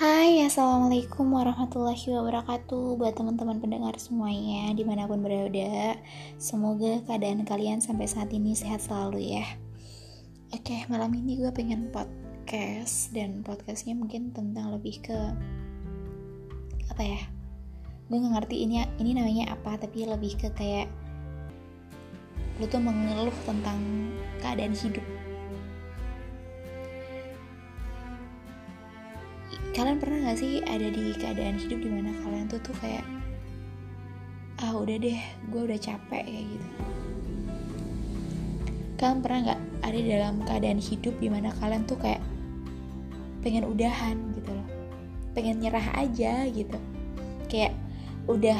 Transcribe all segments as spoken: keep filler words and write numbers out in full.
Hai, assalamualaikum warahmatullahi wabarakatuh. Buat teman-teman pendengar semuanya dimanapun berada, semoga keadaan kalian sampai saat ini sehat selalu ya. Oke, malam ini gue pengen podcast, dan podcastnya mungkin tentang lebih ke apa ya, gue gak ngerti ini, ini namanya apa, tapi lebih ke kayak lu tuh mengeluh tentang keadaan hidup. Kalian pernah gak sih ada di keadaan hidup dimana kalian tuh tuh kayak, ah udah deh, gue udah capek kayak gitu. Kalian pernah gak ada dalam keadaan hidup dimana kalian tuh kayak pengen udahan gitu loh, pengen nyerah aja gitu, kayak udah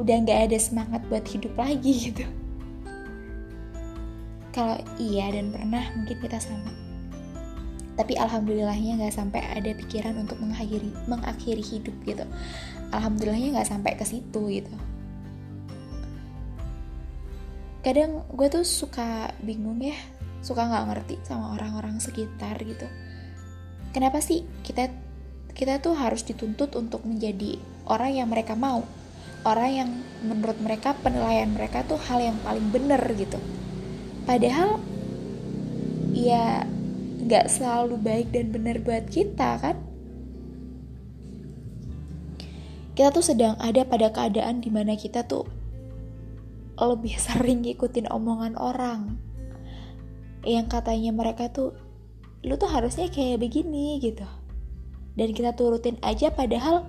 udah gak ada semangat buat hidup lagi gitu. Kalau iya dan pernah, mungkin kita sama. Tapi alhamdulillahnya gak sampai ada pikiran untuk mengakhiri, mengakhiri hidup gitu. Alhamdulillahnya gak sampai ke situ gitu. Kadang gue tuh suka bingung ya, suka gak ngerti sama orang-orang sekitar gitu. Kenapa sih kita kita tuh harus dituntut untuk menjadi orang yang mereka mau, orang yang menurut mereka penilaian mereka tuh hal yang paling benar gitu. Padahal ya gak selalu baik dan benar buat kita kan. Kita tuh sedang ada pada keadaan dimana kita tuh lebih sering ngikutin omongan orang yang katanya mereka tuh, lu tuh harusnya kayak begini gitu, dan kita turutin aja padahal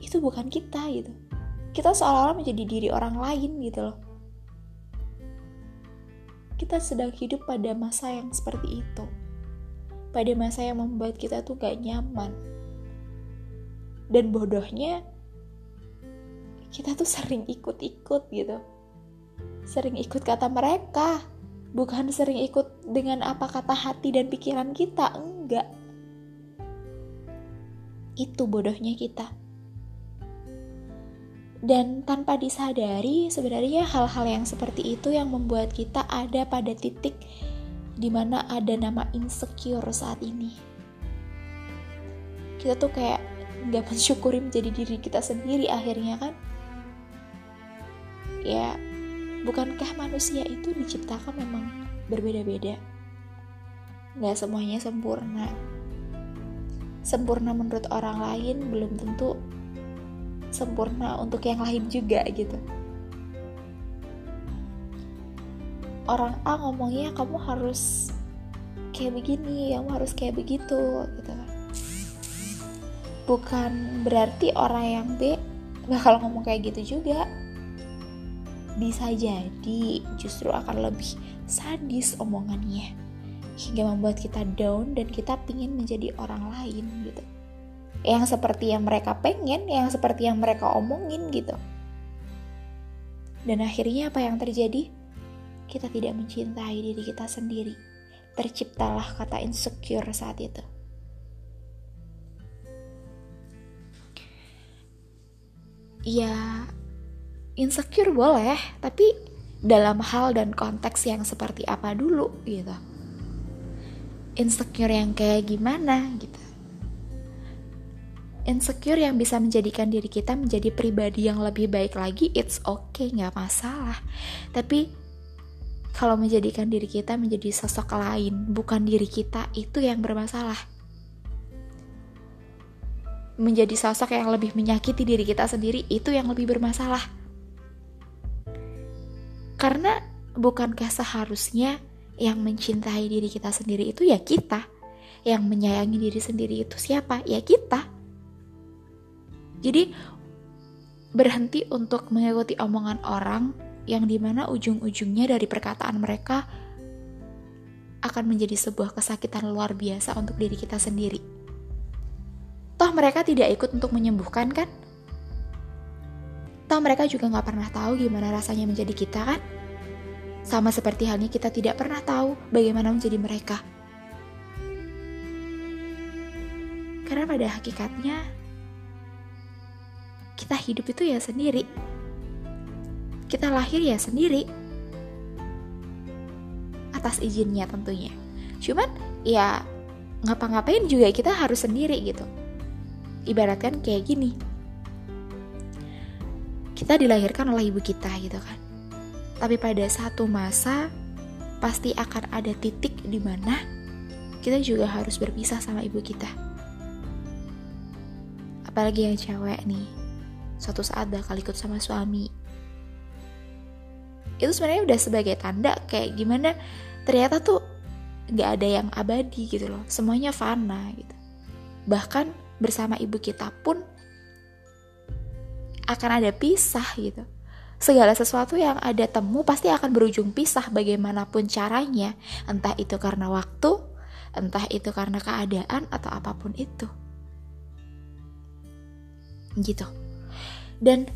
itu bukan kita gitu. Kita seolah-olah menjadi diri orang lain gitu loh. Kita sedang hidup pada masa yang seperti itu, pada masa yang membuat kita tuh gak nyaman. Dan bodohnya kita tuh sering ikut-ikut gitu, sering ikut kata mereka, bukan sering ikut dengan apa kata hati dan pikiran kita. Enggak, itu bodohnya kita. Dan tanpa disadari sebenarnya hal-hal yang seperti itu yang membuat kita ada pada titik dimana ada nama insecure saat ini. Kita tuh kayak gak mensyukuri menjadi diri kita sendiri akhirnya kan. Ya, bukankah manusia itu diciptakan memang berbeda-beda? Gak semuanya sempurna. Sempurna menurut orang lain belum tentu sempurna untuk yang lain juga gitu. Orang A ngomongnya kamu harus kayak begini, kamu harus kayak begitu gitu kan. Bukan berarti orang yang B bakal ngomong kayak gitu juga. Bisa jadi justru akan lebih sadis omongannya hingga membuat kita down dan kita pingin menjadi orang lain gitu, yang seperti yang mereka pengen, yang seperti yang mereka omongin gitu. Dan akhirnya apa yang terjadi? Kita tidak mencintai diri kita sendiri. Terciptalah kata insecure saat itu. Ya, insecure boleh, tapi dalam hal dan konteks yang seperti apa dulu gitu. Insecure yang kayak gimana gitu. Insecure yang bisa menjadikan diri kita menjadi pribadi yang lebih baik lagi, it's okay, gak masalah. Tapi kalau menjadikan diri kita menjadi sosok lain, bukan diri kita, itu yang bermasalah. Menjadi sosok yang lebih menyakiti diri kita sendiri, itu yang lebih bermasalah. Karena bukankah seharusnya yang mencintai diri kita sendiri itu ya kita, yang menyayangi diri sendiri itu siapa? Ya kita. Jadi berhenti untuk mengikuti omongan orang yang dimana ujung-ujungnya dari perkataan mereka akan menjadi sebuah kesakitan luar biasa untuk diri kita sendiri. Toh mereka tidak ikut untuk menyembuhkan kan? Toh mereka juga gak pernah tahu gimana rasanya menjadi kita kan? Sama seperti halnya kita tidak pernah tahu bagaimana menjadi mereka. Karena pada hakikatnya kita hidup itu ya sendiri. Kita lahir ya sendiri. Atas izinnya tentunya. Cuman ya ngapa-ngapain juga kita harus sendiri gitu. Ibaratkan kayak gini, kita dilahirkan oleh ibu kita gitu kan, tapi pada satu masa pasti akan ada titik di mana kita juga harus berpisah sama ibu kita. Apalagi yang cewek nih, suatu saat bakal ikut sama suami. Itu sebenarnya udah sebagai tanda kayak gimana ternyata tuh gak ada yang abadi gitu loh, semuanya fana gitu. Bahkan bersama ibu kita pun akan ada pisah gitu. Segala sesuatu yang ada temu pasti akan berujung pisah bagaimanapun caranya. Entah itu karena waktu, entah itu karena keadaan, atau apapun itu gitu. Dan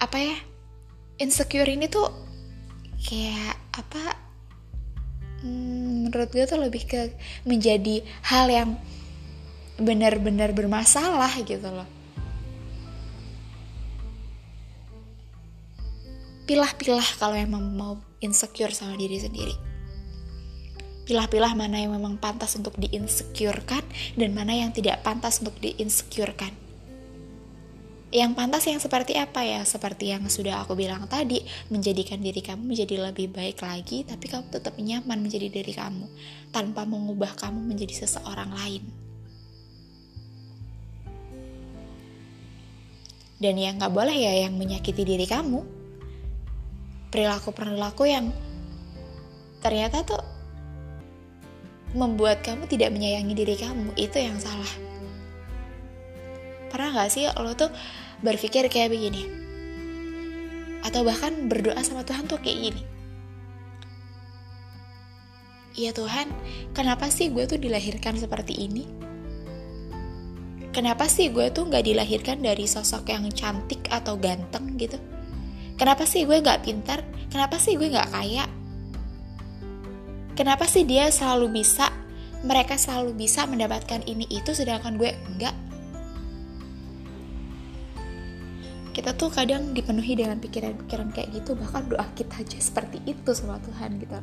apa ya, insecure ini tuh kayak apa, hmm, menurut gue tuh lebih ke menjadi hal yang benar-benar bermasalah gitu loh. Pilah-pilah kalau emang mau insecure sama diri sendiri. Pilah-pilah mana yang memang pantas untuk diinsecurekan dan mana yang tidak pantas untuk diinsecurekan. Yang pantas yang seperti apa ya? Seperti yang sudah aku bilang tadi, menjadikan diri kamu menjadi lebih baik lagi, tapi kamu tetap nyaman menjadi diri kamu tanpa mengubah kamu menjadi seseorang lain. Dan yang gak boleh ya yang menyakiti diri kamu, perilaku-perilaku yang ternyata tuh membuat kamu tidak menyayangi diri kamu, itu yang salah. Pernah gak sih lo tuh berpikir kayak begini, atau bahkan berdoa sama Tuhan tuh kayak gini, ya Tuhan, kenapa sih gue tuh dilahirkan seperti ini? Kenapa sih gue tuh gak dilahirkan dari sosok yang cantik atau ganteng gitu? Kenapa sih gue gak pintar? Kenapa sih gue gak kaya? Kenapa sih dia selalu bisa, mereka selalu bisa mendapatkan ini itu, sedangkan gue enggak? Kita tuh kadang dipenuhi dengan pikiran-pikiran kayak gitu, bahkan doa kita aja seperti itu sama Tuhan gitu.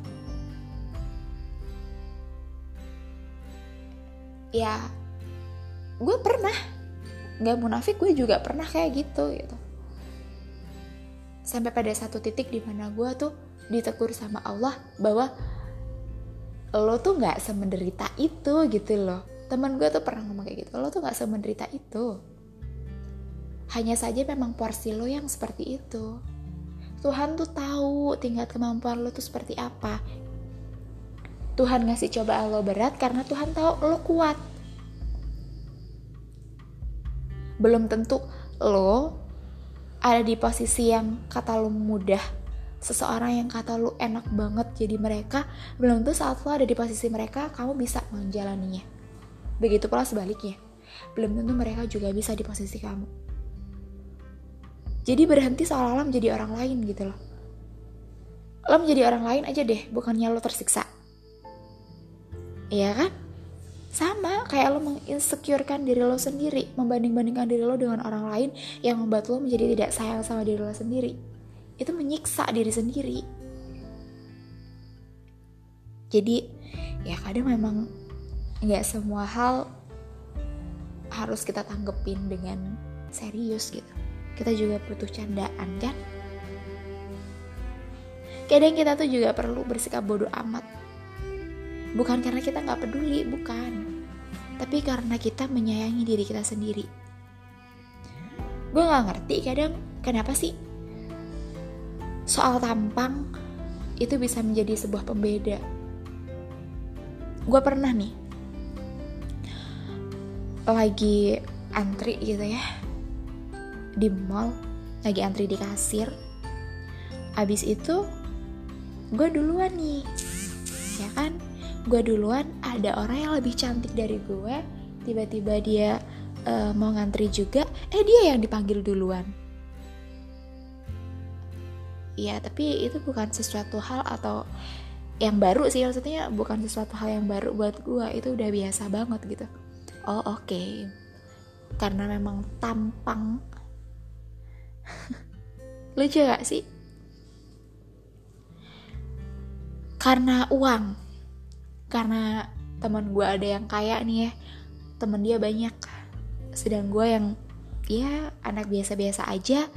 Ya, gue pernah, gak munafik, gue juga pernah kayak gitu gitu. Sampai pada satu titik dimana gue tuh ditegur sama Allah bahwa lo tuh gak semenderita itu gitu loh. Temen gue tuh pernah ngomong kayak gitu, lo tuh gak semenderita itu, hanya saja memang porsi lo yang seperti itu. Tuhan tuh tahu tingkat kemampuan lo tuh seperti apa. Tuhan ngasih cobaan lo berat karena Tuhan tahu lo kuat. Belum tentu lo ada di posisi yang kata lu mudah, seseorang yang kata lu enak banget jadi mereka, belum tentu saat lu ada di posisi mereka kamu bisa menjalaninya. Begitu pula sebaliknya, belum tentu mereka juga bisa di posisi kamu. Jadi berhenti seolah-olah menjadi orang lain gitu loh. Lo menjadi orang lain aja deh, bukannya lo tersiksa, iya kan? Sama kayak lo menginsecurekan diri lo sendiri, membanding-bandingkan diri lo dengan orang lain yang membuat lo menjadi tidak sayang sama diri lo sendiri. Itu menyiksa diri sendiri. Jadi ya kadang memang gak semua hal harus kita tanggepin dengan serius gitu. Kita juga butuh candaan kan. Kadang kita tuh juga perlu bersikap bodoh amat. Bukan karena kita gak peduli, bukan, tapi karena kita menyayangi diri kita sendiri. Gue gak ngerti kadang kenapa sih soal tampang itu bisa menjadi sebuah pembeda. Gue pernah nih lagi antri gitu ya di mall, lagi antri di kasir. Abis itu gue duluan nih, ya kan? Gue duluan, ada orang yang lebih cantik dari gue, tiba-tiba dia uh, mau ngantri juga, eh dia yang dipanggil duluan. Ya tapi itu bukan sesuatu hal atau yang baru sih, maksudnya bukan sesuatu hal yang baru buat gue, itu udah biasa banget gitu. Oh oke, okay. Karena memang tampang. Lucu gak sih? Karena uang, karena teman gue ada yang kaya nih ya, teman dia banyak, sedang gue yang ya anak biasa-biasa aja,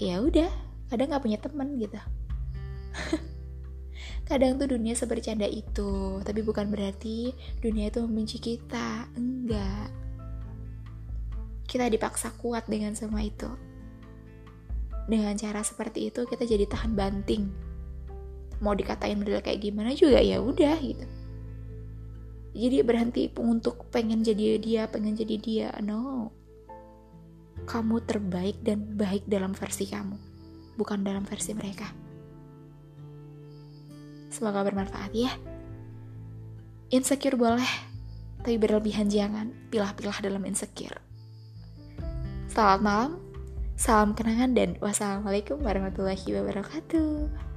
ya udah kadang nggak punya teman gitu. Kadang tuh dunia sebercanda itu, tapi bukan berarti dunia itu membenci kita, enggak. Kita dipaksa kuat dengan semua itu. Dengan cara seperti itu kita jadi tahan banting. Mau dikatain model kayak gimana juga ya udah gitu. Jadi berhenti untuk pengen jadi dia, pengen jadi dia. No. Kamu terbaik dan baik dalam versi kamu, bukan dalam versi mereka. Semoga bermanfaat ya. Insecure boleh, tapi berlebihan jangan. Pilah-pilah dalam insecure. Selamat malam, salam kenangan, dan wassalamualaikum warahmatullahi wabarakatuh.